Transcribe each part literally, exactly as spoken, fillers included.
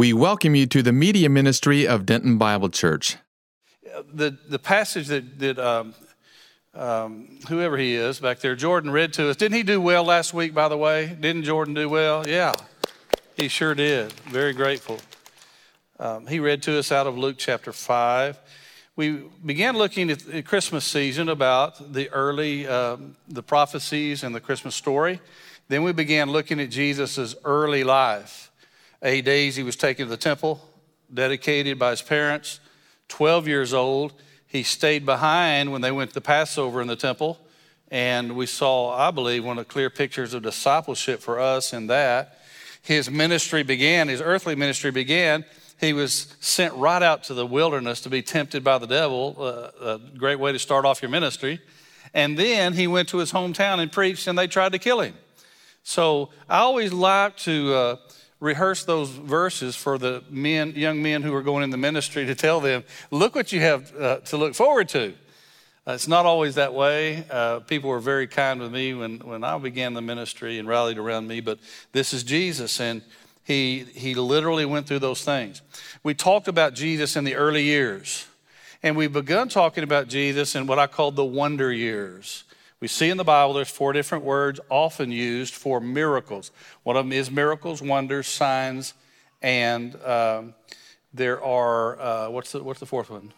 We welcome you to the media ministry of Denton Bible Church. The the passage that, that um, um, whoever he is back there, Jordan read to us. Didn't he do well last week, by the way? Didn't Jordan do well? Yeah, he sure did. Very grateful. Um, he read to us out of Luke chapter five. We began looking at the Christmas season about the early, um, the prophecies and the Christmas story. Then we began looking at Jesus' early life. Eight days he was taken to the temple, dedicated by his parents. Twelve years old, he stayed behind when they went to the Passover in the temple. And we saw, I believe, one of the clear pictures of discipleship for us in that. His ministry began, his earthly ministry began. He was sent right out to the wilderness to be tempted by the devil, uh, a great way to start off your ministry. And then he went to his hometown and preached, and they tried to kill him. So I always like to uh, rehearse those verses for the men, young men who are going in the ministry to tell them, look what you have uh, to look forward to. Uh, it's not always that way. Uh, people were very kind with me when, when I began the ministry and rallied around me, but this is Jesus, and he he literally went through those things. We talked about Jesus in the early years, and we've begun talking about Jesus in what I call the wonder years. We see in the Bible there's four different words often used for miracles. One of them is miracles, wonders, signs, and um, there are, uh, what's the what's the fourth one?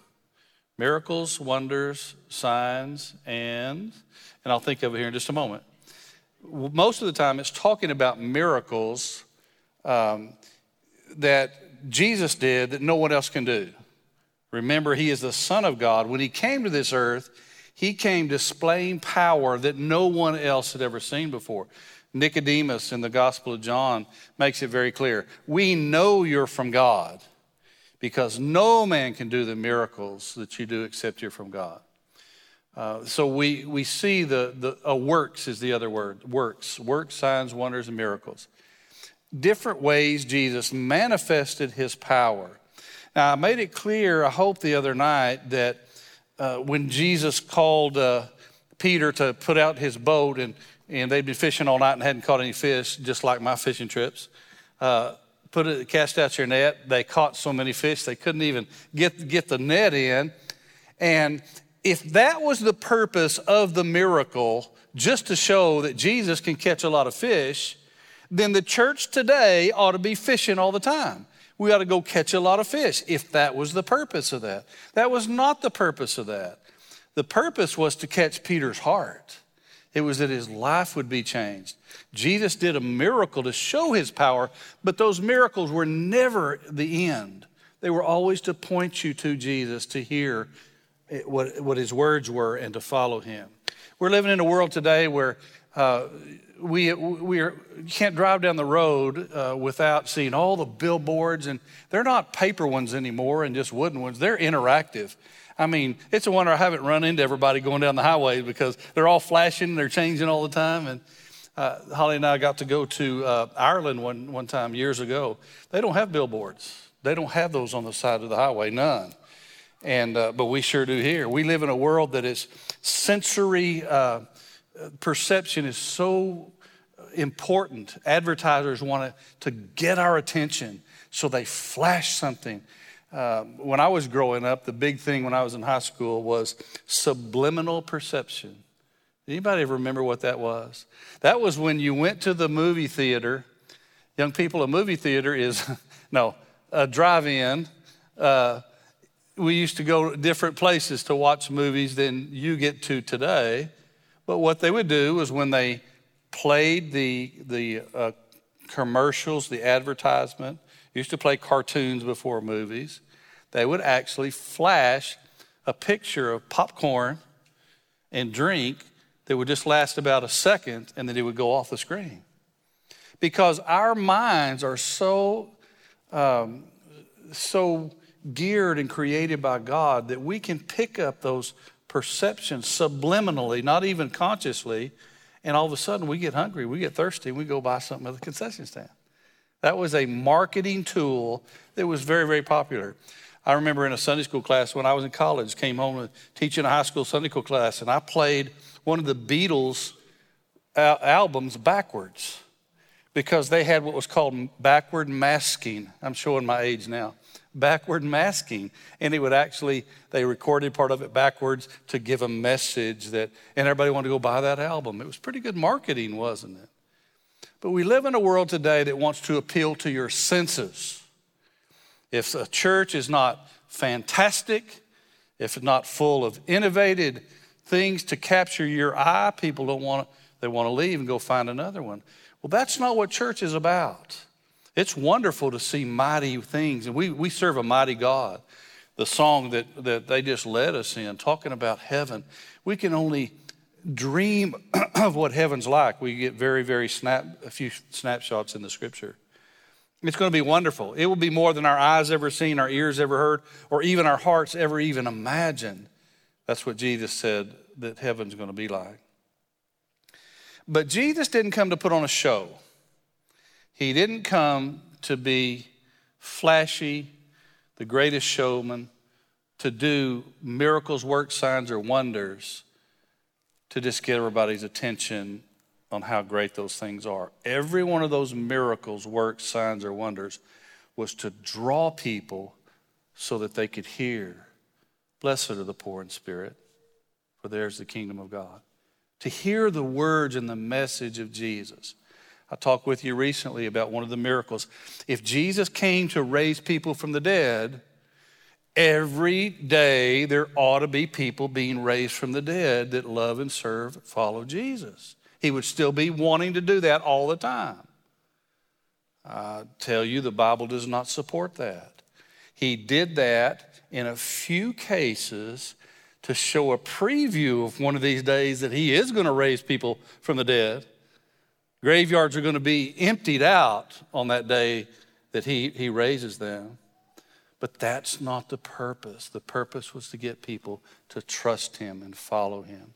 Miracles, wonders, signs, and, and I'll think of it here in just a moment. Most of the time it's talking about miracles um, that Jesus did that no one else can do. Remember, he is the Son of God. When he came to this earth, he came displaying power that no one else had ever seen before. Nicodemus in the Gospel of John makes it very clear. We know you're from God because no man can do the miracles that you do except you're from God. Uh, so we we see the, the uh, works is the other word, works. Works, signs, wonders, and miracles. Different ways Jesus manifested his power. Now, I made it clear, I hope, the other night that Uh, when Jesus called uh, Peter to put out his boat, and, and they'd been fishing all night and hadn't caught any fish, just like my fishing trips, uh, put it, cast out your net. They caught so many fish they couldn't even get get the net in. And if that was the purpose of the miracle, just to show that Jesus can catch a lot of fish, then the church today ought to be fishing all the time. We ought to go catch a lot of fish if that was the purpose of that. That was not the purpose of that. The purpose was to catch Peter's heart. It was that his life would be changed. Jesus did a miracle to show his power, but those miracles were never the end. They were always to point you to Jesus, to hear what, what his words were and to follow him. We're living in a world today where uh, We we are, can't drive down the road uh, without seeing all the billboards, and they're not paper ones anymore and just wooden ones. They're interactive. I mean, it's a wonder I haven't run into everybody going down the highway because they're all flashing and they're changing all the time. And uh, Holly and I got to go to uh, Ireland one, one time years ago. They don't have billboards. They don't have those on the side of the highway, none. And uh, but we sure do here. We live in a world that is sensory uh, perception is so important. Advertisers want to, to get our attention, so they flash something. Um, when I was growing up, the big thing when I was in high school was subliminal perception. Anybody ever remember what that was? That was when you went to the movie theater. Young people, a movie theater is, no, a drive-in. Uh, we used to go to different places to watch movies than you get to today. But what they would do was when they played the the uh, commercials, the advertisement, used to play cartoons before movies, they would actually flash a picture of popcorn and drink that would just last about a second, and then it would go off the screen. Because our minds are so, um, so geared and created by God that we can pick up those perceptions subliminally, not even consciously, and all of a sudden we get hungry, we get thirsty, and we go buy something at the concession stand. That was a marketing tool that was very, very popular. I remember in a Sunday school class when I was in college, came home teaching a high school Sunday school class, and I played one of the Beatles' albums backwards. because they had what was called backward masking. I'm showing my age now. Backward masking. And it would actually, they recorded part of it backwards to give a message that, and everybody wanted to go buy that album. It was pretty good marketing, wasn't it? But we live in a world today that wants to appeal to your senses. If a church is not fantastic, if it's not full of innovative things to capture your eye, people don't want to, they want to leave and go find another one. Well, that's not what church is about. It's wonderful to see mighty things, and we we serve a mighty God. The song that, that they just led us in, talking about heaven, we can only dream of what heaven's like. We get very, very snap, a few snapshots in the scripture. It's going to be wonderful. It will be more than our eyes ever seen, our ears ever heard, or even our hearts ever even imagined. That's what Jesus said that heaven's going to be like. But Jesus didn't come to put on a show. He didn't come to be flashy, the greatest showman, to do miracles, work, signs, or wonders, to just get everybody's attention on how great those things are. Every one of those miracles, works, signs, or wonders was to draw people so that they could hear. Blessed are the poor in spirit, for theirs is the kingdom of God. To hear the words and the message of Jesus. I talked with you recently about one of the miracles. If Jesus came to raise people from the dead, every day there ought to be people being raised from the dead that love and serve and follow Jesus. He would still be wanting to do that all the time. I tell you, the Bible does not support that. He did that in a few cases to show a preview of one of these days that he is going to raise people from the dead. Graveyards are going to be emptied out on that day that he, he raises them. But that's not the purpose. The purpose was to get people to trust him and follow him.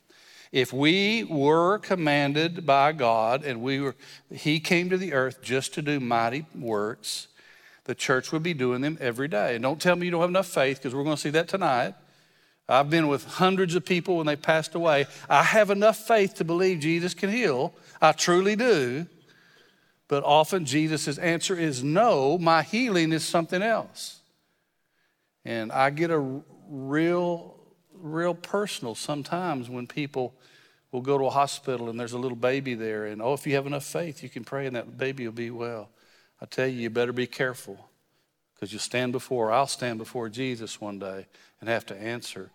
If we were commanded by God and we were, he came to the earth just to do mighty works, the church would be doing them every day. And don't tell me you don't have enough faith, because we're going to see that tonight. I've been with hundreds of people when they passed away. I have enough faith to believe Jesus can heal. I truly do. But often Jesus' answer is no, my healing is something else. And I get a real, real personal sometimes when people will go to a hospital and there's a little baby there. And, oh, if you have enough faith, you can pray and that baby will be well. I tell you, you better be careful, because you'll stand before, I'll stand before Jesus one day and have to answer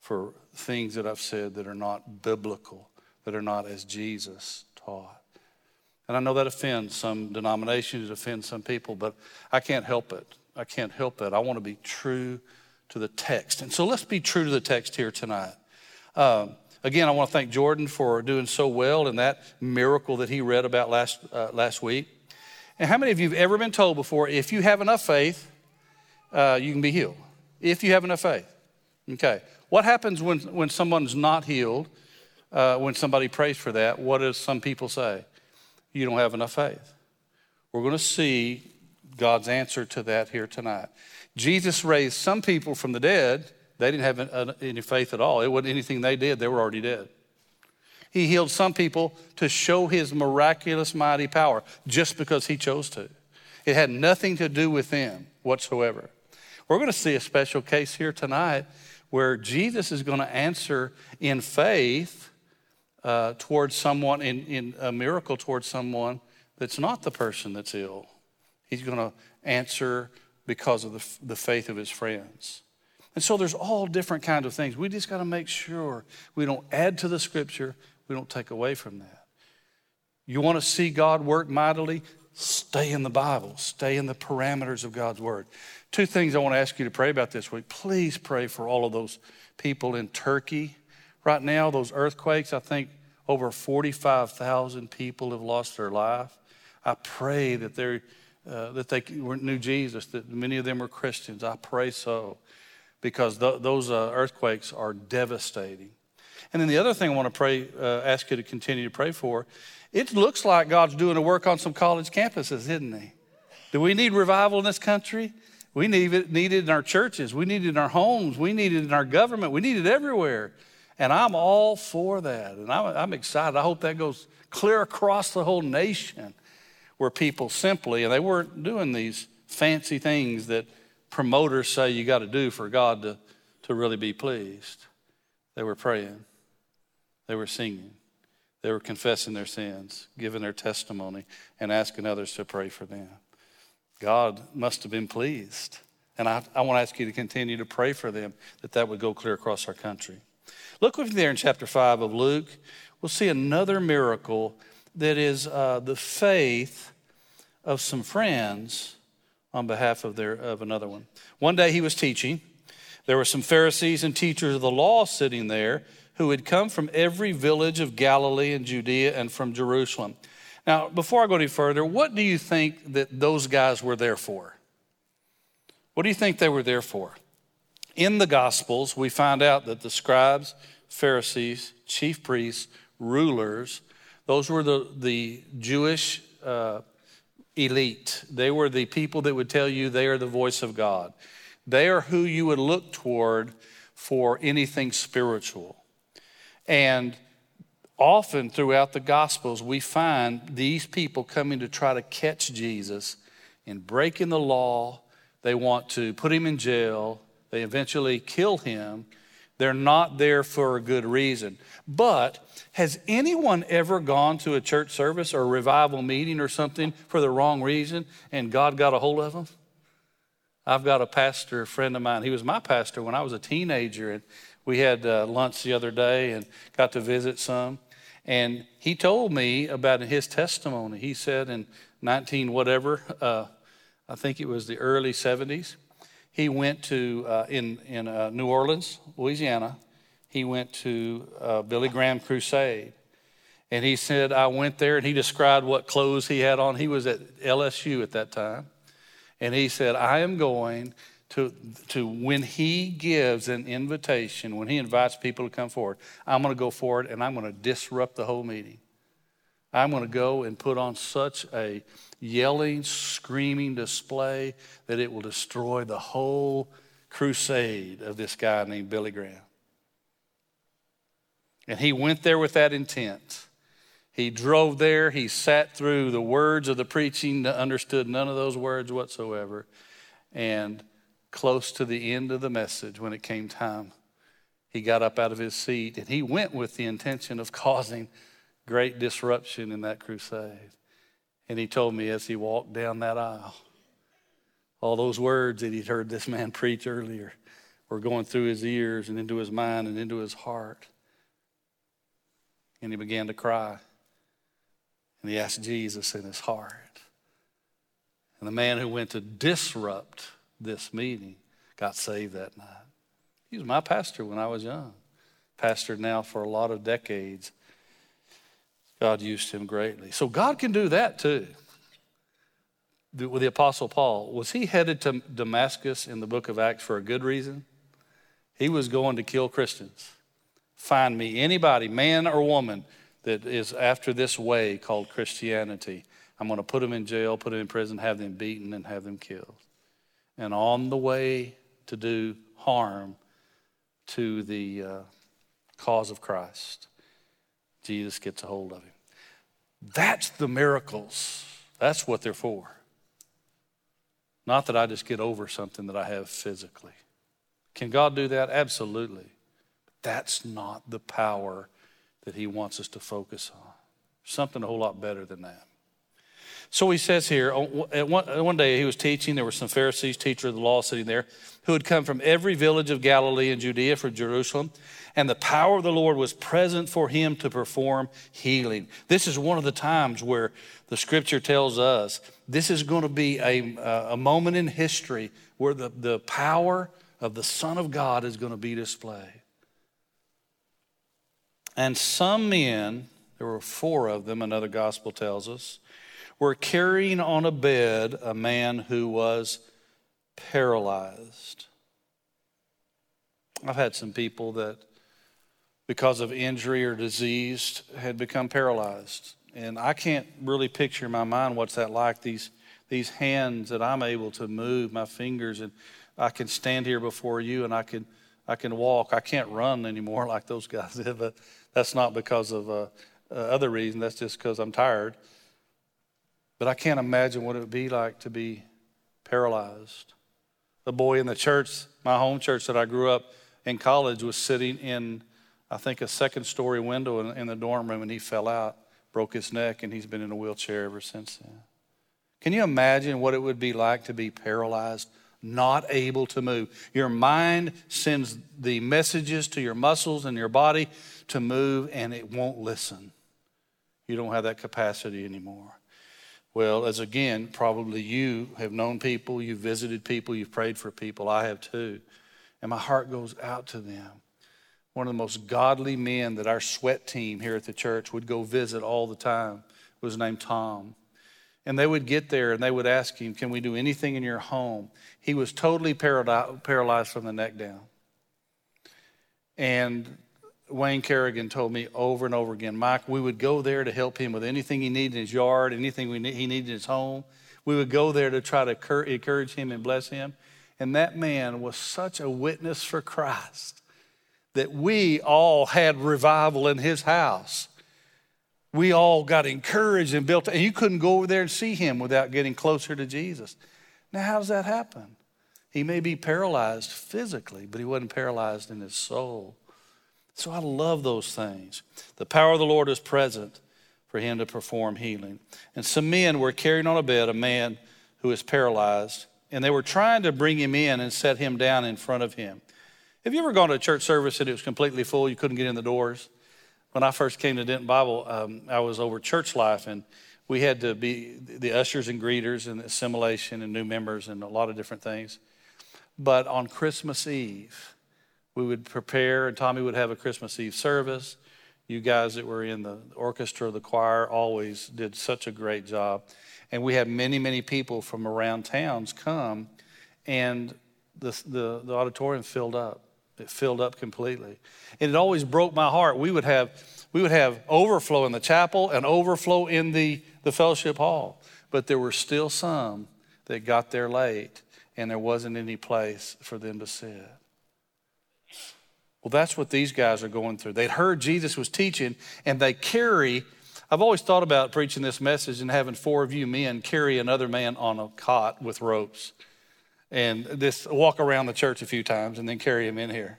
for things that I've said that are not biblical, that are not as Jesus taught. And I know that offends some denominations, it offends some people, but I can't help it. I can't help it. I want to be true to the text. And so let's be true to the text here tonight. Um, again, I want to thank Jordan for doing so well in that miracle that he read about last uh, last week. And how many of you have ever been told before, if you have enough faith, uh, you can be healed? If you have enough faith. Okay. What happens when, when someone's not healed, uh, when somebody prays for that? What does some people say? You don't have enough faith. We're going to see God's answer to that here tonight. Jesus raised some people from the dead. They didn't have any faith at all. It wasn't anything they did. They were already dead. He healed some people to show his miraculous, mighty power just because he chose to. It had nothing to do with them whatsoever. We're going to see a special case here tonight where Jesus is going to answer in faith uh, towards someone, in, in a miracle towards someone that's not the person that's ill. He's going to answer because of the, the faith of his friends. And so there's all different kinds of things. We just got to make sure we don't add to the scripture. We don't take away from that. You want to see God work mightily? Stay in the Bible. Stay in the parameters of God's word. Two things I want to ask you to pray about this week. Please pray for all of those people in Turkey. Right now, those earthquakes, I think over forty-five thousand people have lost their life. I pray that, they're, uh, that they knew Jesus, that many of them were Christians. I pray so, because th- those uh, earthquakes are devastating. And then the other thing I want to pray, uh, ask you to continue to pray for, it looks like God's doing a work on some college campuses, isn't he? Do we need revival in this country? We need it, need it in our churches. We need it in our homes. We need it in our government. We need it everywhere. And I'm all for that. And I'm, I'm excited. I hope that goes clear across the whole nation. were people simply, and they weren't doing these fancy things that promoters say you got to do for God to, to really be pleased. They were praying. They were singing. They were confessing their sins, giving their testimony, and asking others to pray for them. God must have been pleased. And I, I want to ask you to continue to pray for them, that that would go clear across our country. Look with me there in chapter five of Luke. We'll see another miracle that is uh, the faith of some friends on behalf of their of another one. One day he was teaching. There were some Pharisees and teachers of the law sitting there who had come from every village of Galilee and Judea and from Jerusalem. Now, before I go any further, what do you think that those guys were there for? What do you think they were there for? In the Gospels, we find out that the scribes, Pharisees, chief priests, rulers, those were the, the Jewish uh, elite. They were the people that would tell you they are the voice of God. They are who you would look toward for anything spiritual. And often throughout the Gospels, we find these people coming to try to catch Jesus and breaking the law. They want to put him in jail. They eventually kill him. They're not there for a good reason. But has anyone ever gone to a church service or a revival meeting or something for the wrong reason and God got a hold of them? I've got a pastor, a friend of mine. He was my pastor when I was a teenager, and we had uh, lunch the other day and got to visit some. And he told me about his testimony. He said in nineteen whatever, uh, I think it was the early seventies, he went to, uh, in, in uh, New Orleans, Louisiana, he went to uh, Billy Graham crusade. And he said, I went there, and he described what clothes he had on. He was at L S U at that time. And he said, I am going to, to when he gives an invitation, when he invites people to come forward, I'm going to go forward and I'm going to disrupt the whole meeting. I'm going to go and put on such a yelling, screaming display that it will destroy the whole crusade of this guy named Billy Graham. And he went there with that intent. He drove there. He sat through the words of the preaching, understood none of those words whatsoever. And close to the end of the message, when it came time, he got up out of his seat, and he went with the intention of causing great disruption in that crusade. And he told me as he walked down that aisle, all those words that he'd heard this man preach earlier were going through his ears and into his mind and into his heart. And he began to cry. And he asked Jesus in his heart. And the man who went to disrupt this meeting got saved that night. He was my pastor when I was young. Pastored now for a lot of decades. God used him greatly. So God can do that too. With the Apostle Paul, was he headed to Damascus in the book of Acts for a good reason? He was going to kill Christians. Find me anybody, man or woman, that is after this way called Christianity. I'm going to put them in jail, put them in prison, have them beaten, and have them killed. And on the way to do harm to the uh, cause of Christ, Jesus gets a hold of him. That's the miracles. That's what they're for. Not that I just get over something that I have physically. Can God do that? Absolutely. But that's not the power that he wants us to focus on. Something a whole lot better than that. So he says here, one day he was teaching, there were some Pharisees, teachers of the law sitting there, who had come from every village of Galilee and Judea from Jerusalem, and the power of the Lord was present for him to perform healing. This is one of the times where the scripture tells us this is going to be a, a moment in history where the, the power of the Son of God is going to be displayed. And some men, there were four of them, another gospel tells us, were carrying on a bed a man who was paralyzed. I've had some people that, because of injury or disease, had become paralyzed. And I can't really picture in my mind what's that like, these, these hands that I'm able to move, my fingers, and I can stand here before you and I can I can walk. I can't run anymore like those guys did, but that's not because of uh, uh, other reason. That's just because I'm tired. But I can't imagine what it would be like to be paralyzed. The boy in the church, my home church that I grew up in college, was sitting in, I think, a second-story window in, in the dorm room, and he fell out, broke his neck, and he's been in a wheelchair ever since then. Can you imagine what it would be like to be paralyzed, not able to move? Your mind sends the messages to your muscles and your body to move, and it won't listen. You don't have that capacity anymore. Well, as again, probably you have known people, you've visited people, you've prayed for people. I have too. And my heart goes out to them. One of the most godly men that our sweat team here at the church would go visit all the time was named Tom. And they would get there and they would ask him, can we do anything in your home? He was totally paralyzed from the neck down. And Wayne Kerrigan told me over and over again, Mike, we would go there to help him with anything he needed in his yard, anything we need, he needed in his home. We would go there to try to encourage him and bless him. And that man was such a witness for Christ that we all had revival in his house. We all got encouraged and built, and you couldn't go over there and see him without getting closer to Jesus. Now, how does that happen? He may be paralyzed physically, but he wasn't paralyzed in his soul. So I love those things. The power of the Lord is present for him to perform healing. And some men were carrying on a bed a man who was paralyzed, and they were trying to bring him in and set him down in front of him. Have you ever gone to a church service and it was completely full, you couldn't get in the doors? When I first came to Denton Bible, um, I was over Church Life, and we had to be the ushers and greeters and assimilation and new members and a lot of different things. But on Christmas Eve, we would prepare, and Tommy would have a Christmas Eve service. You guys that were in the orchestra, the choir, always did such a great job. And we had many, many people from around towns come, and the the, the auditorium filled up. It filled up completely. And it always broke my heart. We would have we would have overflow in the chapel and overflow in the, the fellowship hall. But there were still some that got there late, and there wasn't any place for them to sit. Well, that's what these guys are going through. They'd heard Jesus was teaching, and they carry. I've always thought about preaching this message and having four of you men carry another man on a cot with ropes. And this walk around the church a few times and then carry him in here.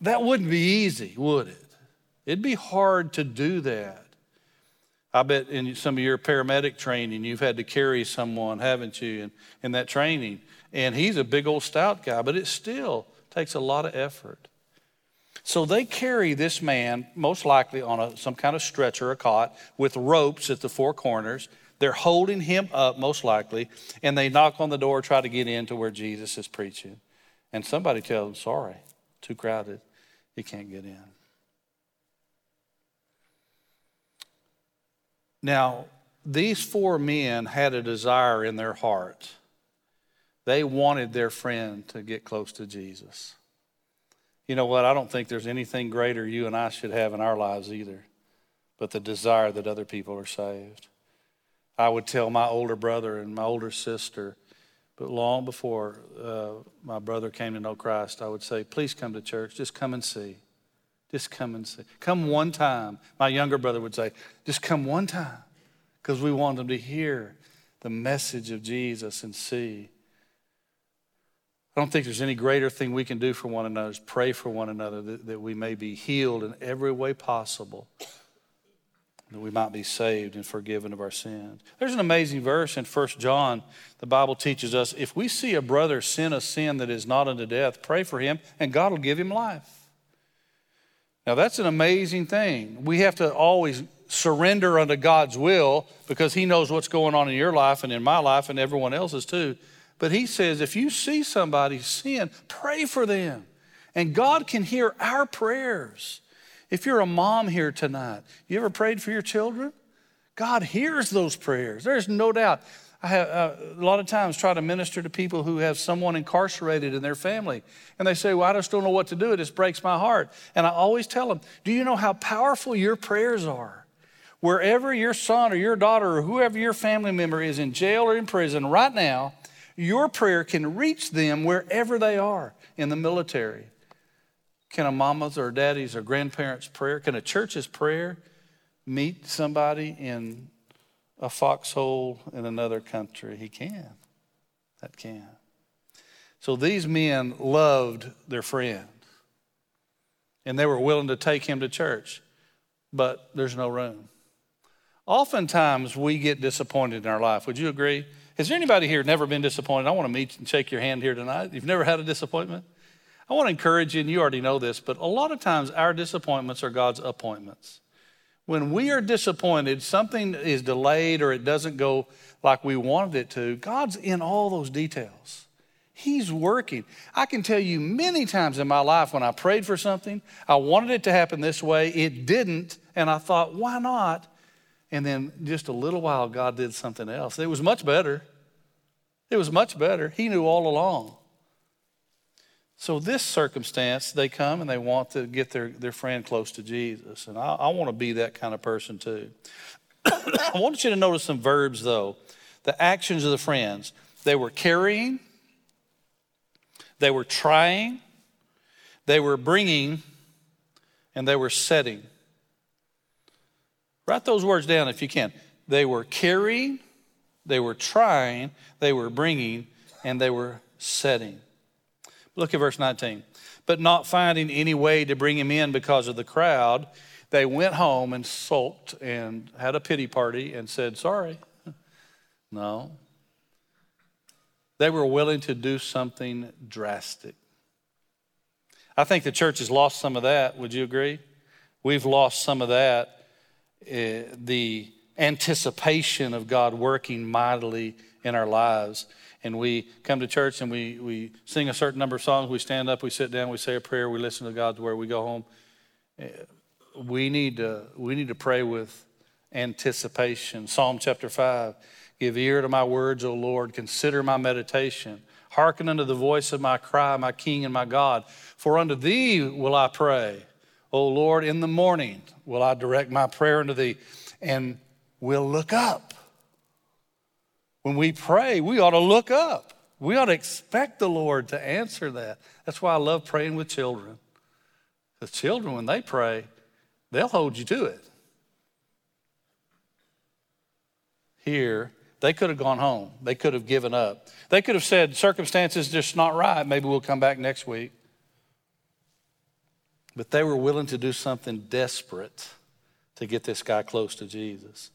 That wouldn't be easy, would it? It'd be hard to do that. I bet in some of your paramedic training, you've had to carry someone, haven't you, in, in that training. And he's a big old stout guy, but it still takes a lot of effort. So they carry this man, most likely on a, some kind of stretcher, a cot, with ropes at the four corners. They're holding him up, most likely, and they knock on the door, try to get into where Jesus is preaching. And somebody tells them, sorry, too crowded, you can't get in. Now, these four men had a desire in their heart. They wanted their friend to get close to Jesus. You know what? I don't think there's anything greater you and I should have in our lives either, but the desire that other people are saved. I would tell my older brother and my older sister, but long before uh, my brother came to know Christ, I would say, please come to church. Just come and see. Just come and see. Come one time. My younger brother would say, just come one time, because we want them to hear the message of Jesus and see. I don't think there's any greater thing we can do for one another is pray for one another that, that we may be healed in every way possible, that we might be saved and forgiven of our sins. There's an amazing verse in First John. The Bible teaches us, if we see a brother sin a sin that is not unto death, pray for him, and God will give him life. Now, that's an amazing thing. We have to always surrender unto God's will, because he knows what's going on in your life and in my life and everyone else's too. But he says, if you see somebody sin, pray for them, and God can hear our prayers. If you're a mom here tonight, you ever prayed for your children? God hears those prayers. There's no doubt. I have uh, a lot of times try to minister to people who have someone incarcerated in their family. And they say, well, I just don't know what to do. It just breaks my heart. And I always tell them, do you know how powerful your prayers are? Wherever your son or your daughter or whoever your family member is in jail or in prison right now, your prayer can reach them wherever they are in the military. Can a mama's or daddy's or grandparents' prayer, can a church's prayer meet somebody in a foxhole in another country. He can. That can. So these men loved their friend, and they were willing to take him to church, but there's no room. Oftentimes we get disappointed in our life. Would you agree? Has there anybody here never been disappointed? I want to meet and shake your hand here tonight. You've never had a disappointment? I want to encourage you, and you already know this, but a lot of times our disappointments are God's appointments. When we are disappointed, something is delayed or it doesn't go like we wanted it to, God's in all those details. He's working. I can tell you many times in my life when I prayed for something, I wanted it to happen this way, it didn't, and I thought, why not? And then just a little while, God did something else. It was much better. It was much better. He knew all along. So this circumstance, they come and they want to get their, their friend close to Jesus. And I, I want to be that kind of person too. I want you to notice some verbs though. The actions of the friends. They were carrying. They were trying. They were bringing. And they were setting. Write those words down if you can. They were carrying. They were trying. They were bringing. And they were setting. Look at verse nineteen. But not finding any way to bring him in because of the crowd, they went home and sulked and had a pity party and said, sorry. No. They were willing to do something drastic. I think the church has lost some of that. Would you agree? We've lost some of that. Uh, the anticipation of God working mightily in our lives. And we come to church and we we sing a certain number of songs. We stand up, we sit down, we say a prayer, we listen to God's word, we go home. We need to we need to pray with anticipation. Psalm chapter five, give ear to my words, O Lord, consider my meditation. Hearken unto the voice of my cry, my King and my God. For unto thee will I pray. O Lord, in the morning will I direct my prayer unto thee, and will look up. When we pray, we ought to look up. We ought to expect the Lord to answer that. That's why I love praying with children. Because children, when they pray, they'll hold you to it. Here, they could have gone home. They could have given up. They could have said, circumstances just not right. Maybe we'll come back next week. But they were willing to do something desperate to get this guy close to Jesus.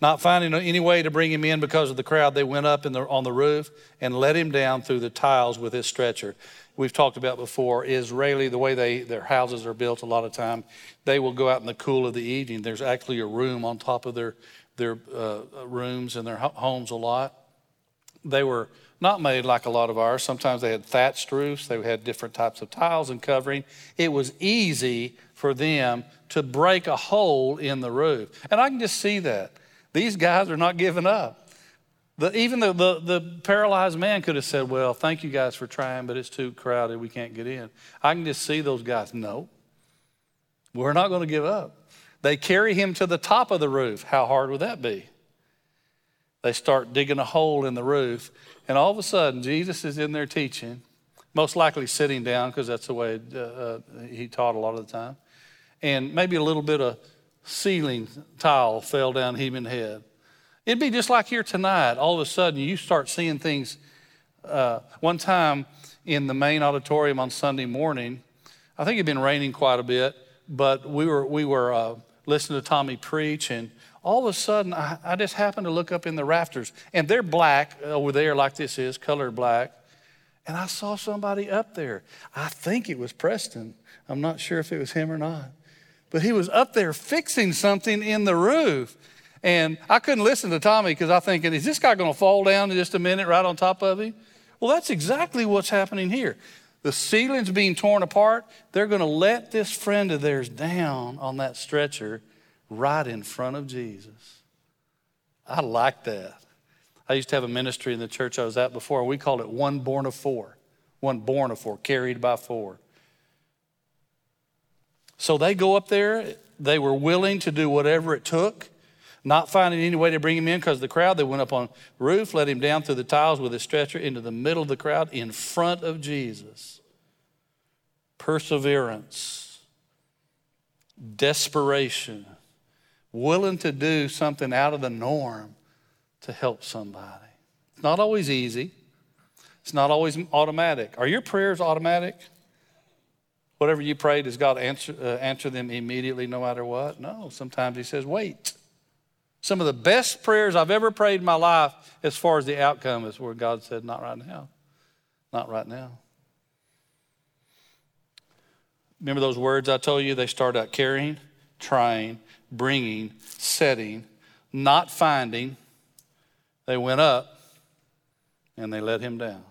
Not finding any way to bring him in because of the crowd, they went up in the, on the roof and let him down through the tiles with his stretcher. We've talked about before, Israeli, the way they their houses are built a lot of time, they will go out in the cool of the evening. There's actually a room on top of their, their uh, rooms and their homes a lot. They were not made like a lot of ours. Sometimes they had thatched roofs. They had different types of tiles and covering. It was easy for them to break a hole in the roof. And I can just see that. These guys are not giving up. The, even the, the, the paralyzed man could have said, well, thank you guys for trying, but it's too crowded. We can't get in. I can just see those guys. No, we're not going to give up. They carry him to the top of the roof. How hard would that be? They start digging a hole in the roof, and all of a sudden, Jesus is in there teaching, most likely sitting down because that's the way uh, uh, he taught a lot of the time. And maybe a little bit of ceiling tile fell down human head. It'd be just like here tonight. All of a sudden, you start seeing things. Uh, one time in the main auditorium on Sunday morning, I think it'd been raining quite a bit, but we were we were uh, listening to Tommy preach, and all of a sudden, I, I just happened to look up in the rafters, and they're black over there like this is, colored black, and I saw somebody up there. I think it was Preston. I'm not sure if it was him or not. But he was up there fixing something in the roof. And I couldn't listen to Tommy because I was thinking, is this guy going to fall down in just a minute right on top of him? Well, that's exactly what's happening here. The ceiling's being torn apart. They're going to let this friend of theirs down on that stretcher right in front of Jesus. I like that. I used to have a ministry in the church I was at before. We called it one born of four. One born of four, carried by four. So they go up there. They were willing to do whatever it took, not finding any way to bring him in because of the crowd. They went up on the roof, let him down through the tiles with his stretcher into the middle of the crowd in front of Jesus. Perseverance, desperation, willing to do something out of the norm to help somebody. It's not always easy. It's not always automatic. Are your prayers automatic? Whatever you pray, does God answer, uh, answer them immediately no matter what? No, sometimes he says, wait. Some of the best prayers I've ever prayed in my life as far as the outcome is where God said, not right now, not right now. Remember those words I told you? They start out carrying, trying, bringing, setting, not finding. They went up and they let him down.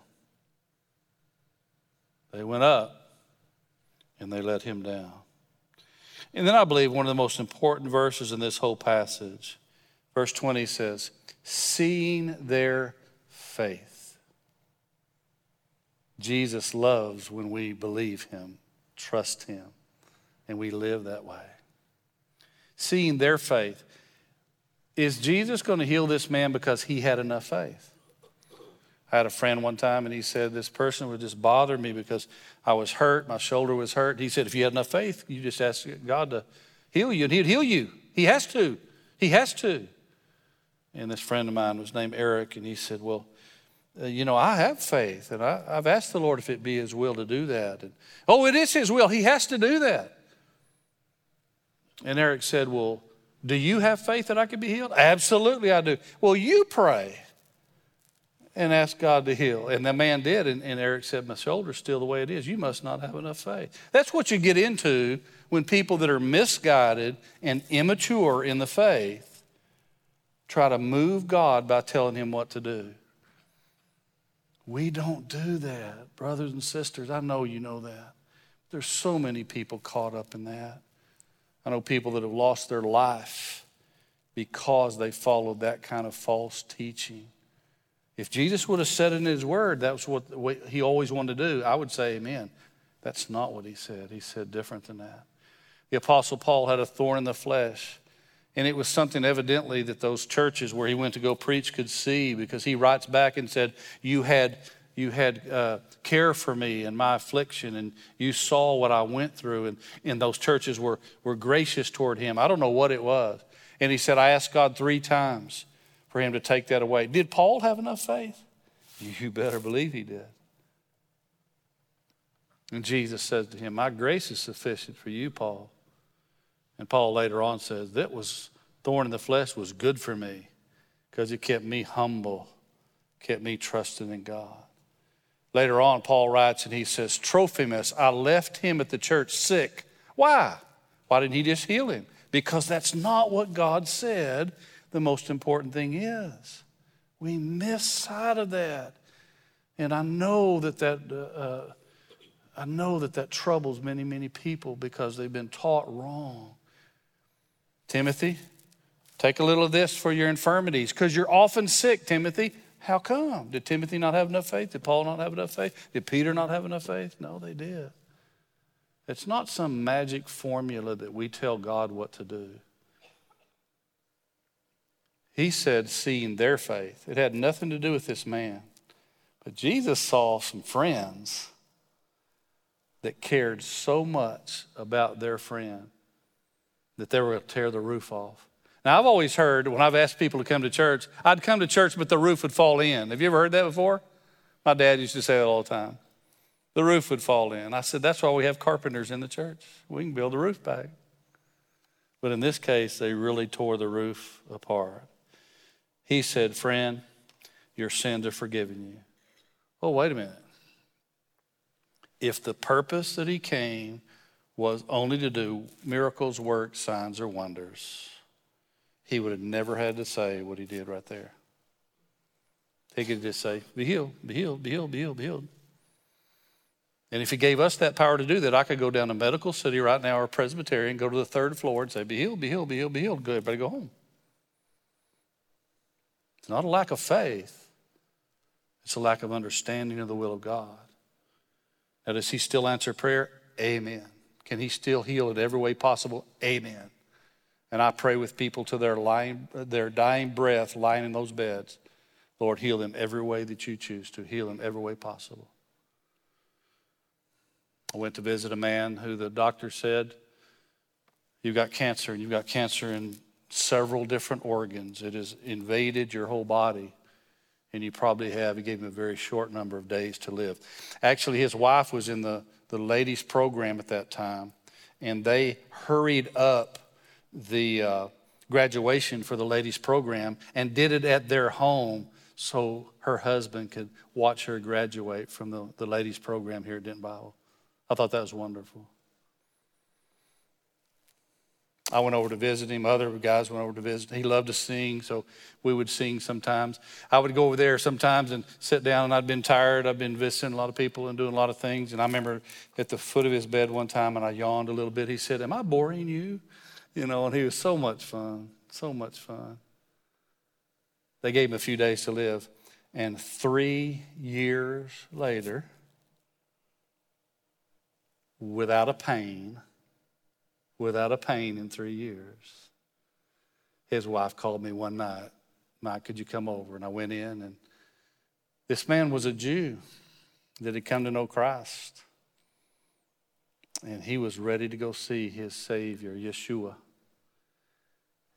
They went up and they let him down. And then I believe one of the most important verses in this whole passage, verse twenty says, seeing their faith. Jesus loves when we believe him, trust him, and we live that way. Seeing their faith. Is Jesus going to heal this man because he had enough faith? I had a friend one time and he said, this person would just bother me because I was hurt, my shoulder was hurt. He said, if you had enough faith, you just ask God to heal you and he'd heal you. He has to, he has to. And this friend of mine was named Eric and he said, well, uh, you know, I have faith and I, I've asked the Lord if it be his will to do that. And oh, it is his will, he has to do that. And Eric said, well, do you have faith that I could be healed? Absolutely I do. Well, you pray and ask God to heal. And the man did, and, and Eric said, my shoulder's still the way it is. You must not have enough faith. That's what you get into when people that are misguided and immature in the faith try to move God by telling him what to do. We don't do that, brothers and sisters. I know you know that. There's so many people caught up in that. I know people that have lost their life because they followed that kind of false teaching. If Jesus would have said in his word, that's what he always wanted to do, I would say amen. That's not what he said. He said different than that. The Apostle Paul had a thorn in the flesh, and it was something evidently that those churches where he went to go preach could see, because he writes back and said, you had You had uh, care for me in my affliction, and you saw what I went through, and, and those churches were, were gracious toward him. I don't know what it was. And he said, I asked God three times for him to take that away. Did Paul have enough faith? You better believe he did. And Jesus says to him, my grace is sufficient for you, Paul. And Paul later on says, that was thorn in the flesh was good for me because it kept me humble, kept me trusting in God. Later on, Paul writes and he says, Trophimus, I left him at the church sick. Why? Why didn't he just heal him? Because that's not what God said the most important thing is. We miss sight of that. And I know that that, uh, I know that that troubles many, many people because they've been taught wrong. Timothy, take a little of this for your infirmities because you're often sick, Timothy. How come? Did Timothy not have enough faith? Did Paul not have enough faith? Did Peter not have enough faith? No, they did. It's not some magic formula that we tell God what to do. He said, seeing their faith. It had nothing to do with this man. But Jesus saw some friends that cared so much about their friend that they were going to tear the roof off. Now, I've always heard when I've asked people to come to church, I'd come to church, but the roof would fall in. Have you ever heard that before? My dad used to say that all the time. The roof would fall in. I said, that's why we have carpenters in the church. We can build the roof back. But in this case, they really tore the roof apart. He said, friend, your sins are forgiven you. Oh, wait a minute. If the purpose that he came was only to do miracles, works, signs, or wonders, he would have never had to say what he did right there. He could just say, be healed, be healed, be healed, be healed, be healed. And if he gave us that power to do that, I could go down to Medical City right now or Presbyterian, go to the third floor and say, be healed, be healed, be healed, be healed. Go, everybody go home. It's not a lack of faith. It's a lack of understanding of the will of God. Now, does he still answer prayer? Amen. Can he still heal in every way possible? Amen. And I pray with people to their, lying, their dying breath lying in those beds. Lord, heal them every way that you choose to. Heal them every way possible. I went to visit a man who the doctor said, you've got cancer, and you've got cancer in several different organs. It has invaded your whole body, and you probably have. He gave him a very short number of days to live. Actually, his wife was in the, the ladies' program at that time, and they hurried up the uh, graduation for the ladies' program and did it at their home so her husband could watch her graduate from the, the ladies' program here at Denton Bible. I thought that was wonderful. I went over to visit him. Other guys went over to visit. He loved to sing, so we would sing sometimes. I would go over there sometimes and sit down, and I'd been tired. I'd been visiting a lot of people and doing a lot of things. And I remember at the foot of his bed one time, and I yawned a little bit. He said, "Am I boring you?" You know, and he was so much fun, so much fun. They gave him a few days to live. And three years later, without a pain, without a pain in three years. His wife called me one night, "Mike, could you come over?" And I went in, and this man was a Jew that had come to know Christ. And he was ready to go see his Savior, Yeshua.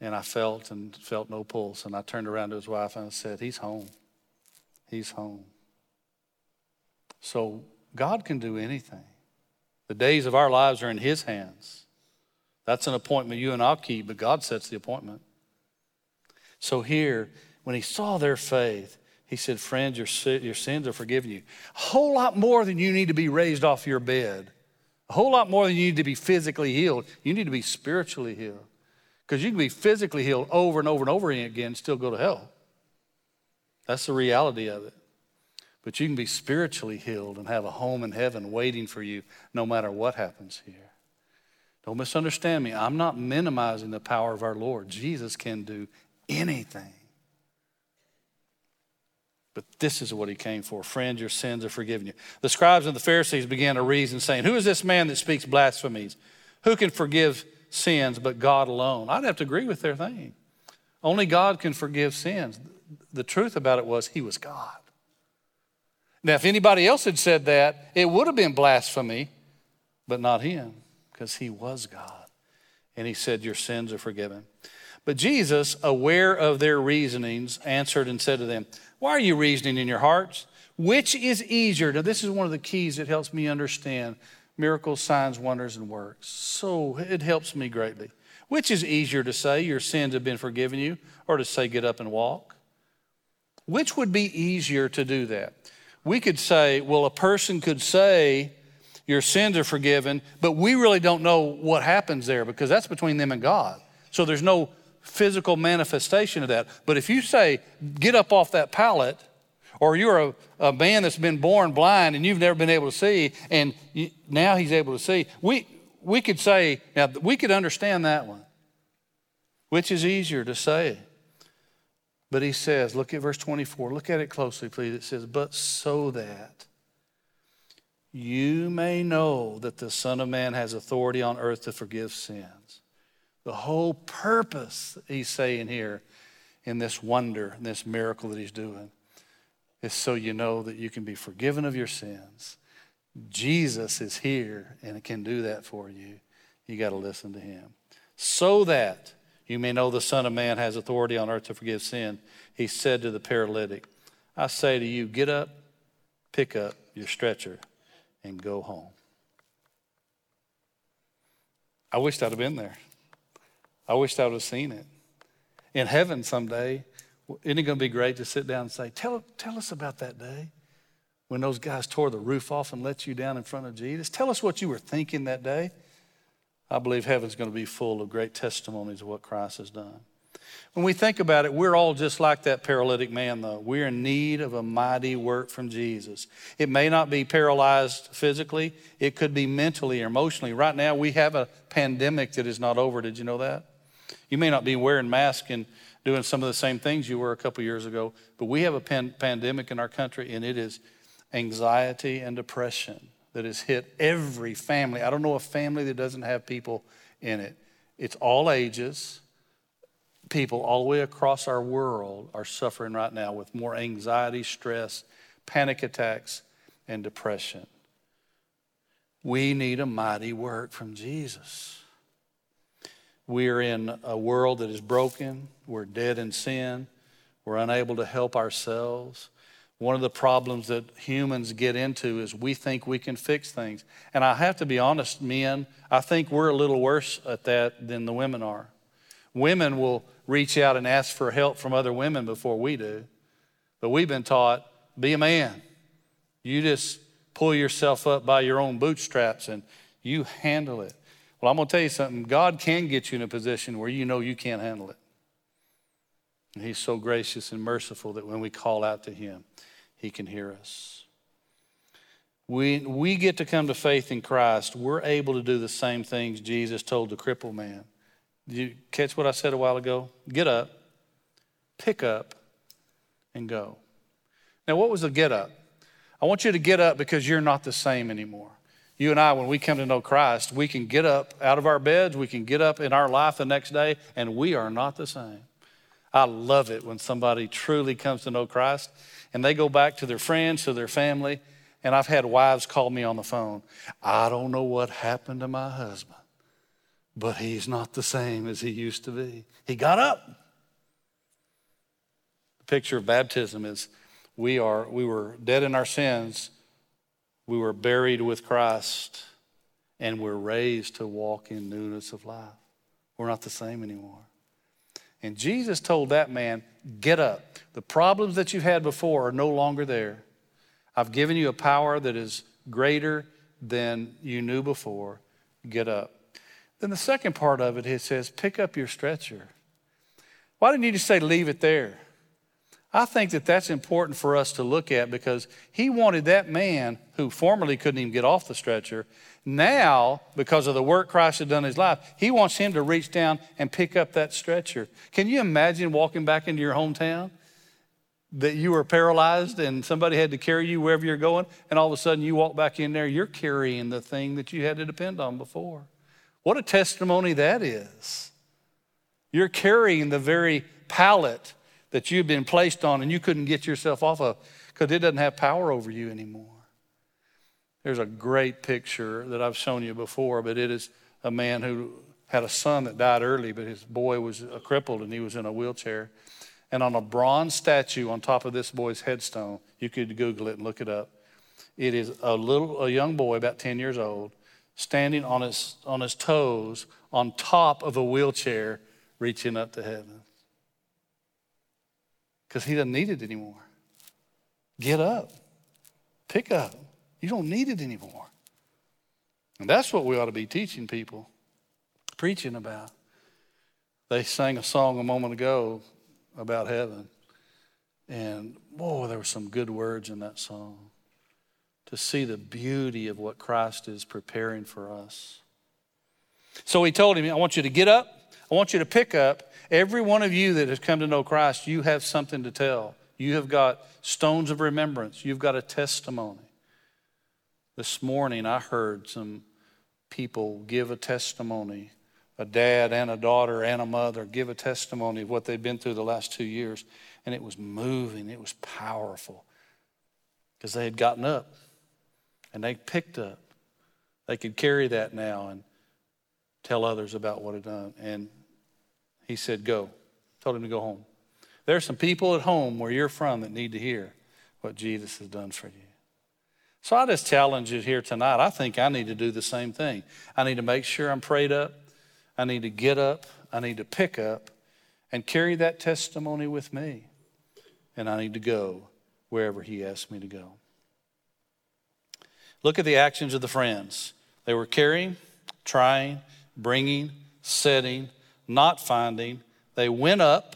And I felt and felt no pulse. And I turned around to his wife and I said, "He's home. He's home." So God can do anything. The days of our lives are in his hands. That's an appointment you and I'll keep, but God sets the appointment. So here, when he saw their faith, he said, "Friends, your, si- your sins are forgiven you." A whole lot more than you need to be raised off your bed. A whole lot more than you need to be physically healed. You need to be spiritually healed. Because you can be physically healed over and over and over again and still go to hell. That's the reality of it. But you can be spiritually healed and have a home in heaven waiting for you no matter what happens here. Don't misunderstand me. I'm not minimizing the power of our Lord. Jesus can do anything. But this is what he came for. "Friend, your sins are forgiven you." The scribes and the Pharisees began to reason, saying, "Who is this man that speaks blasphemies? Who can forgive sins but God alone?" I'd have to agree with their thing. Only God can forgive sins. The truth about it was he was God. Now, if anybody else had said that, it would have been blasphemy, but not him. Because he was God. And he said, "Your sins are forgiven." But Jesus, aware of their reasonings, answered and said to them, "Why are you reasoning in your hearts? Which is easier?" Now, this is one of the keys that helps me understand miracles, signs, wonders, and works. So it helps me greatly. Which is easier to say, "Your sins have been forgiven you," or to say, "Get up and walk"? Which would be easier to do that? We could say, well, a person could say, "Your sins are forgiven," but we really don't know what happens there because that's between them and God. So there's no physical manifestation of that. But if you say, "Get up off that pallet," or you're a, a man that's been born blind and you've never been able to see, and you, now he's able to see, we we could say, now we could understand that one. Which is easier to say? But he says, look at verse twenty-four. Look at it closely, please. It says, "But so that you may know that the Son of Man has authority on earth to forgive sins." The whole purpose he's saying here in this wonder, in this miracle that he's doing, is so you know that you can be forgiven of your sins. Jesus is here and can do that for you. You got to listen to him. "So that you may know the Son of Man has authority on earth to forgive sin," he said to the paralytic, "I say to you, get up, pick up your stretcher, and go home." I wished I'd have been there. I wished I would have seen it. In heaven someday, isn't it going to be great to sit down and say, tell, tell us about that day when those guys tore the roof off and let you down in front of Jesus? Tell us what you were thinking that day. I believe heaven's going to be full of great testimonies of what Christ has done. When we think about it, we're all just like that paralytic man, though. We're in need of a mighty work from Jesus. It may not be paralyzed physically. It could be mentally or emotionally. Right now, we have a pandemic that is not over. Did you know that? You may not be wearing masks and doing some of the same things you were a couple years ago, but we have a pan- pandemic in our country, and it is anxiety and depression that has hit every family. I don't know a family that doesn't have people in it. It's all ages. People all the way across our world are suffering right now with more anxiety, stress, panic attacks, and depression. We need a mighty work from Jesus. We're in a world that is broken. We're dead in sin. We're unable to help ourselves. One of the problems that humans get into is we think we can fix things. And I have to be honest, men, I think we're a little worse at that than the women are. Women will reach out and ask for help from other women before we do. But we've been taught, be a man. You just pull yourself up by your own bootstraps and you handle it. Well, I'm going to tell you something. God can get you in a position where you know you can't handle it. And he's so gracious and merciful that when we call out to him, he can hear us. We, we get to come to faith in Christ. We're able to do the same things Jesus told the crippled man. Did you catch what I said a while ago? Get up, pick up, and go. Now, what was the get up? I want you to get up because you're not the same anymore. You and I, when we come to know Christ, we can get up out of our beds. We can get up in our life the next day, and we are not the same. I love it when somebody truly comes to know Christ and they go back to their friends, to their family. And I've had wives call me on the phone. I don't know what happened to my husband, but he's not the same as he used to be. He got up. The picture of baptism is we are, we were dead in our sins. We were buried with Christ and we're raised to walk in newness of life. We're not the same anymore. And Jesus told that man, get up. The problems that you've had before are no longer there. I've given you a power that is greater than you knew before. Get up. Then the second part of it, it says, pick up your stretcher. Why didn't you just say leave it there? I think that that's important for us to look at because he wanted that man who formerly couldn't even get off the stretcher. Now, because of the work Christ had done in his life, he wants him to reach down and pick up that stretcher. Can you imagine walking back into your hometown that you were paralyzed and somebody had to carry you wherever you're going, and all of a sudden you walk back in there, you're carrying the thing that you had to depend on before. What a testimony that is. You're carrying the very pallet that you've been placed on and you couldn't get yourself off of because it doesn't have power over you anymore. There's a great picture that I've shown you before, but it is a man who had a son that died early, but his boy was crippled and he was in a wheelchair. And on a bronze statue on top of this boy's headstone, you could Google it and look it up. It is a little, a young boy about ten years old standing on his, on his toes on top of a wheelchair reaching up to heaven. Because he doesn't need it anymore. Get up. Pick up. You don't need it anymore. And that's what we ought to be teaching people, preaching about. They sang a song a moment ago about heaven. And, boy, there were some good words in that song. To see the beauty of what Christ is preparing for us. So he told him, I want you to get up. I want you to pick up. Every one of you that has come to know Christ, you have something to tell. You have got stones of remembrance. You've got a testimony. This morning I heard some people give a testimony, a dad and a daughter and a mother give a testimony of what they've been through the last two years. And it was moving. It was powerful because they had gotten up and they picked up. They could carry that now and tell others about what it done. And he said, go. Told him to go home. There's some people at home where you're from that need to hear what Jesus has done for you. So I just challenge you here tonight. I think I need to do the same thing. I need to make sure I'm prayed up. I need to get up. I need to pick up and carry that testimony with me. And I need to go wherever he asks me to go. Look at the actions of the friends. They were carrying, trying, bringing, setting, not finding. They went up,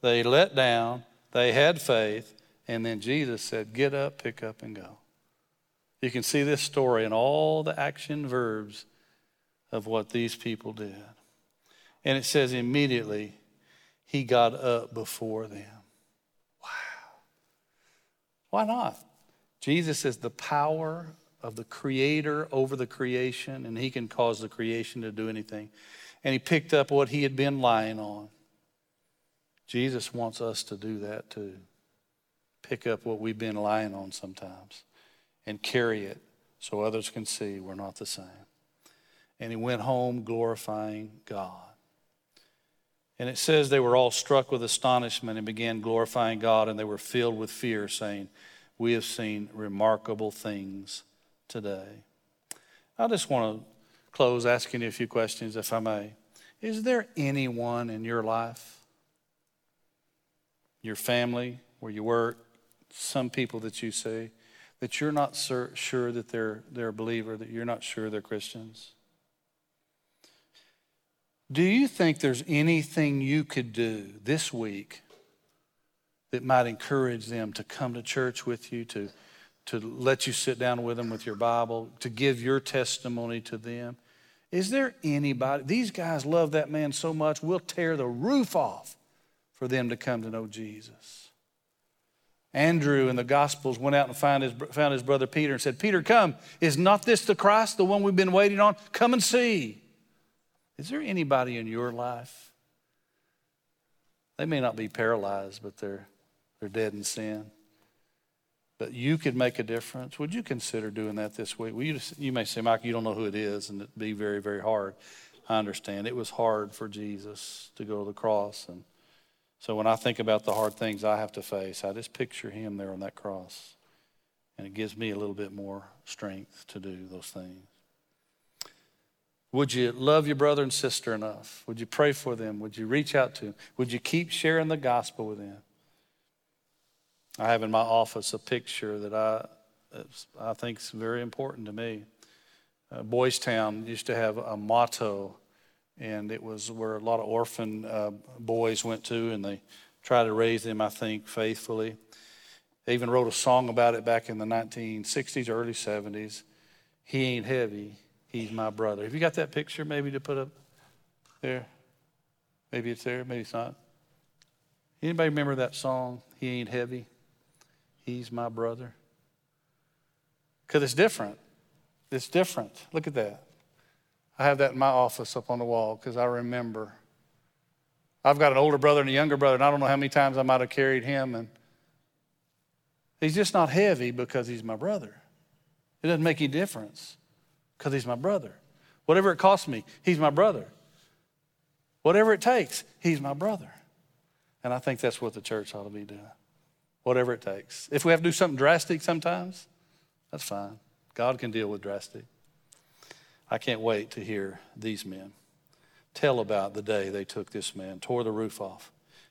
they let down, they had faith, and then Jesus said, get up, pick up, and go. You can see this story in all the action verbs of what these people did. And it says immediately, he got up before them. Wow. Why not? Jesus is the power of the creator over the creation, and he can cause the creation to do anything. And he picked up what he had been lying on. Jesus wants us to do that too. Pick up what we've been lying on sometimes and carry it so others can see we're not the same. And he went home glorifying God. And it says they were all struck with astonishment and began glorifying God, and they were filled with fear, saying, "We have seen remarkable things today." I just want to close asking you a few questions, if I may. Is there anyone in your life, your family, where you work, some people that you see, that you're not sur- sure that they're, they're a believer, that you're not sure they're Christians? Do you think there's anything you could do this week that might encourage them to come to church with you, to, to let you sit down with them with your Bible, to give your testimony to them? Is there anybody? These guys love that man so much, we'll tear the roof off for them to come to know Jesus. Andrew in the Gospels went out and found his, found his brother Peter and said, "Peter, come. Is not this the Christ, the one we've been waiting on? Come and see." Is there anybody in your life? They may not be paralyzed, but they're they're dead in sin. But you could make a difference. Would you consider doing that this week? Well, you, just, you may say, "Mike, you don't know who it is," and it'd be very, very hard. I understand. It was hard for Jesus to go to the cross. And so when I think about the hard things I have to face, I just picture him there on that cross. And it gives me a little bit more strength to do those things. Would you love your brother and sister enough? Would you pray for them? Would you reach out to them? Would you keep sharing the gospel with them? I have in my office a picture that I I think is very important to me. Uh, Boys Town used to have a motto, and it was where a lot of orphan uh, boys went to, and they tried to raise them, I think, faithfully. They even wrote a song about it back in the nineteen sixties, early seventies. "He ain't heavy, he's my brother." Have you got that picture maybe to put up there? Maybe it's there, maybe it's not. Anybody remember that song, "He ain't heavy, he's my brother"? Because it's different. It's different. Look at that. I have that in my office up on the wall because I remember. I've got an older brother and a younger brother, and I don't know how many times I might have carried him. And he's just not heavy because he's my brother. It doesn't make any difference because he's my brother. Whatever it costs me, he's my brother. Whatever it takes, he's my brother. And I think that's what the church ought to be doing. Whatever it takes. If we have to do something drastic sometimes, that's fine. God can deal with drastic. I can't wait to hear these men tell about the day they took this man, tore the roof off,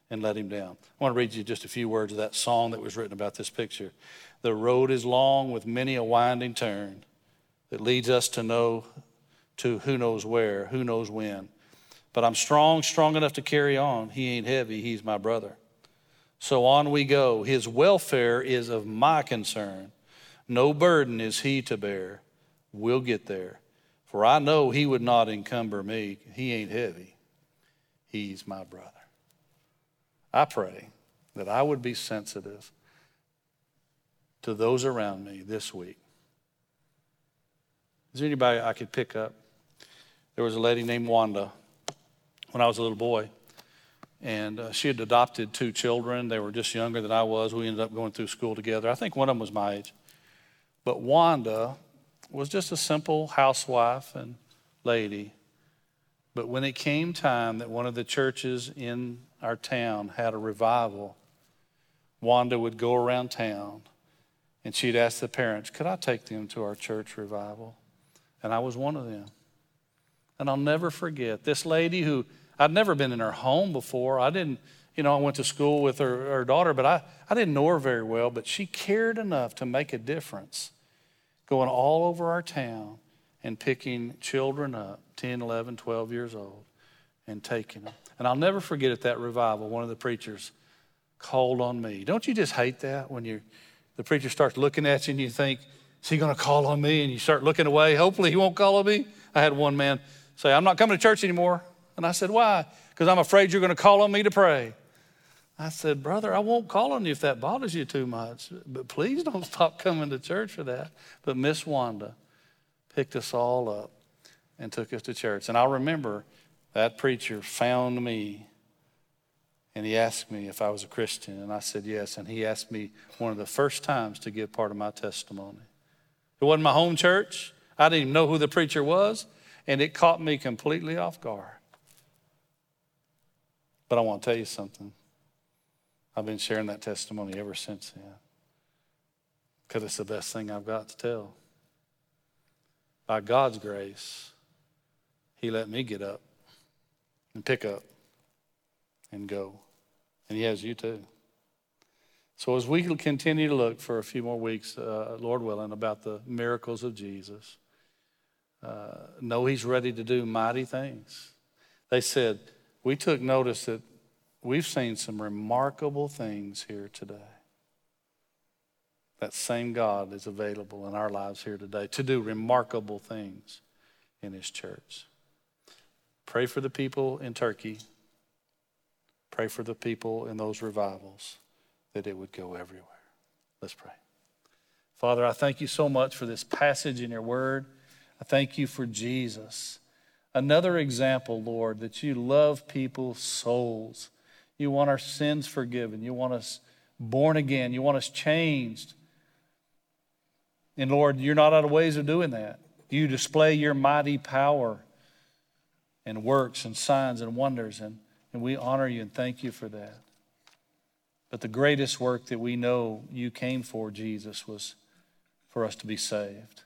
and let him down. I want to read you just a few words of that song that was written about this picture. "The road is long with many a winding turn that leads us to know to who knows where, who knows when. But I'm strong, strong enough to carry on. He ain't heavy, he's my brother. So on we go. His welfare is of my concern. No burden is he to bear. We'll get there. For I know he would not encumber me. He ain't heavy, he's my brother." I pray that I would be sensitive to those around me this week. Is there anybody I could pick up? There was a lady named Wanda when I was a little boy, and uh, she had adopted two children. They were just younger than I was. We ended up going through school together. I think one of them was my age. But Wanda was just a simple housewife and lady. But when it came time that one of the churches in our town had a revival, Wanda would go around town, and she'd ask the parents, "Could I take them to our church revival?" And I was one of them. And I'll never forget this lady who, I'd never been in her home before. I didn't, you know, I went to school with her, her daughter, but I, I didn't know her very well, but she cared enough to make a difference, going all over our town and picking children up, ten, eleven, twelve years old, and taking them. And I'll never forget at that revival, one of the preachers called on me. Don't you just hate that when you're, the preacher starts looking at you and you think, "Is he going to call on me?" And you start looking away. Hopefully he won't call on me. I had one man say, "I'm not coming to church anymore." And I said, "Why?" "Because I'm afraid you're going to call on me to pray." I said, "Brother, I won't call on you if that bothers you too much, but please don't stop coming to church for that." But Miss Wanda picked us all up and took us to church. And I remember that preacher found me, and he asked me if I was a Christian, and I said yes. And he asked me one of the first times to give part of my testimony. It wasn't my home church. I didn't even know who the preacher was. And it caught me completely off guard. But I want to tell you something. I've been sharing that testimony ever since then, because it's the best thing I've got to tell. By God's grace, he let me get up and pick up and go. And he has you too. So as we continue to look for a few more weeks, uh, Lord willing, about the miracles of Jesus, uh, know he's ready to do mighty things. They said, we took notice that we've seen some remarkable things here today. That same God is available in our lives here today to do remarkable things in his church. Pray for the people in Turkey. Pray for the people in those revivals, that it would go everywhere. Let's pray. Father, I thank you so much for this passage in your word. I thank you for Jesus. Another example, Lord, that you love people's souls. You want our sins forgiven. You want us born again. You want us changed. And Lord, you're not out of ways of doing that. You display your mighty power and works and signs and wonders, and, and we honor you and thank you for that. But the greatest work that we know you came for, Jesus, was for us to be saved.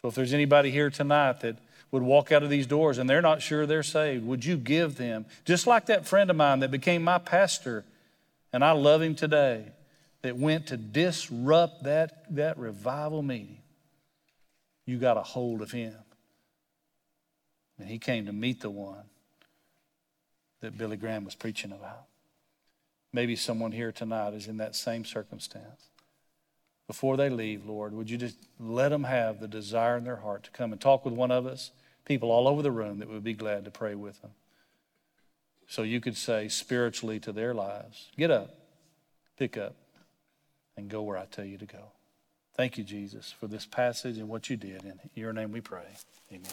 So if there's anybody here tonight that would walk out of these doors and they're not sure they're saved, would you give them, just like that friend of mine that became my pastor, and I love him today, that went to disrupt that, that revival meeting. You got a hold of him. And he came to meet the one that Billy Graham was preaching about. Maybe someone here tonight is in that same circumstance. Before they leave, Lord, would you just let them have the desire in their heart to come and talk with one of us, people all over the room that would be glad to pray with them. So you could say spiritually to their lives, get up, pick up, and go where I tell you to go. Thank you, Jesus, for this passage and what you did. In your name we pray. Amen.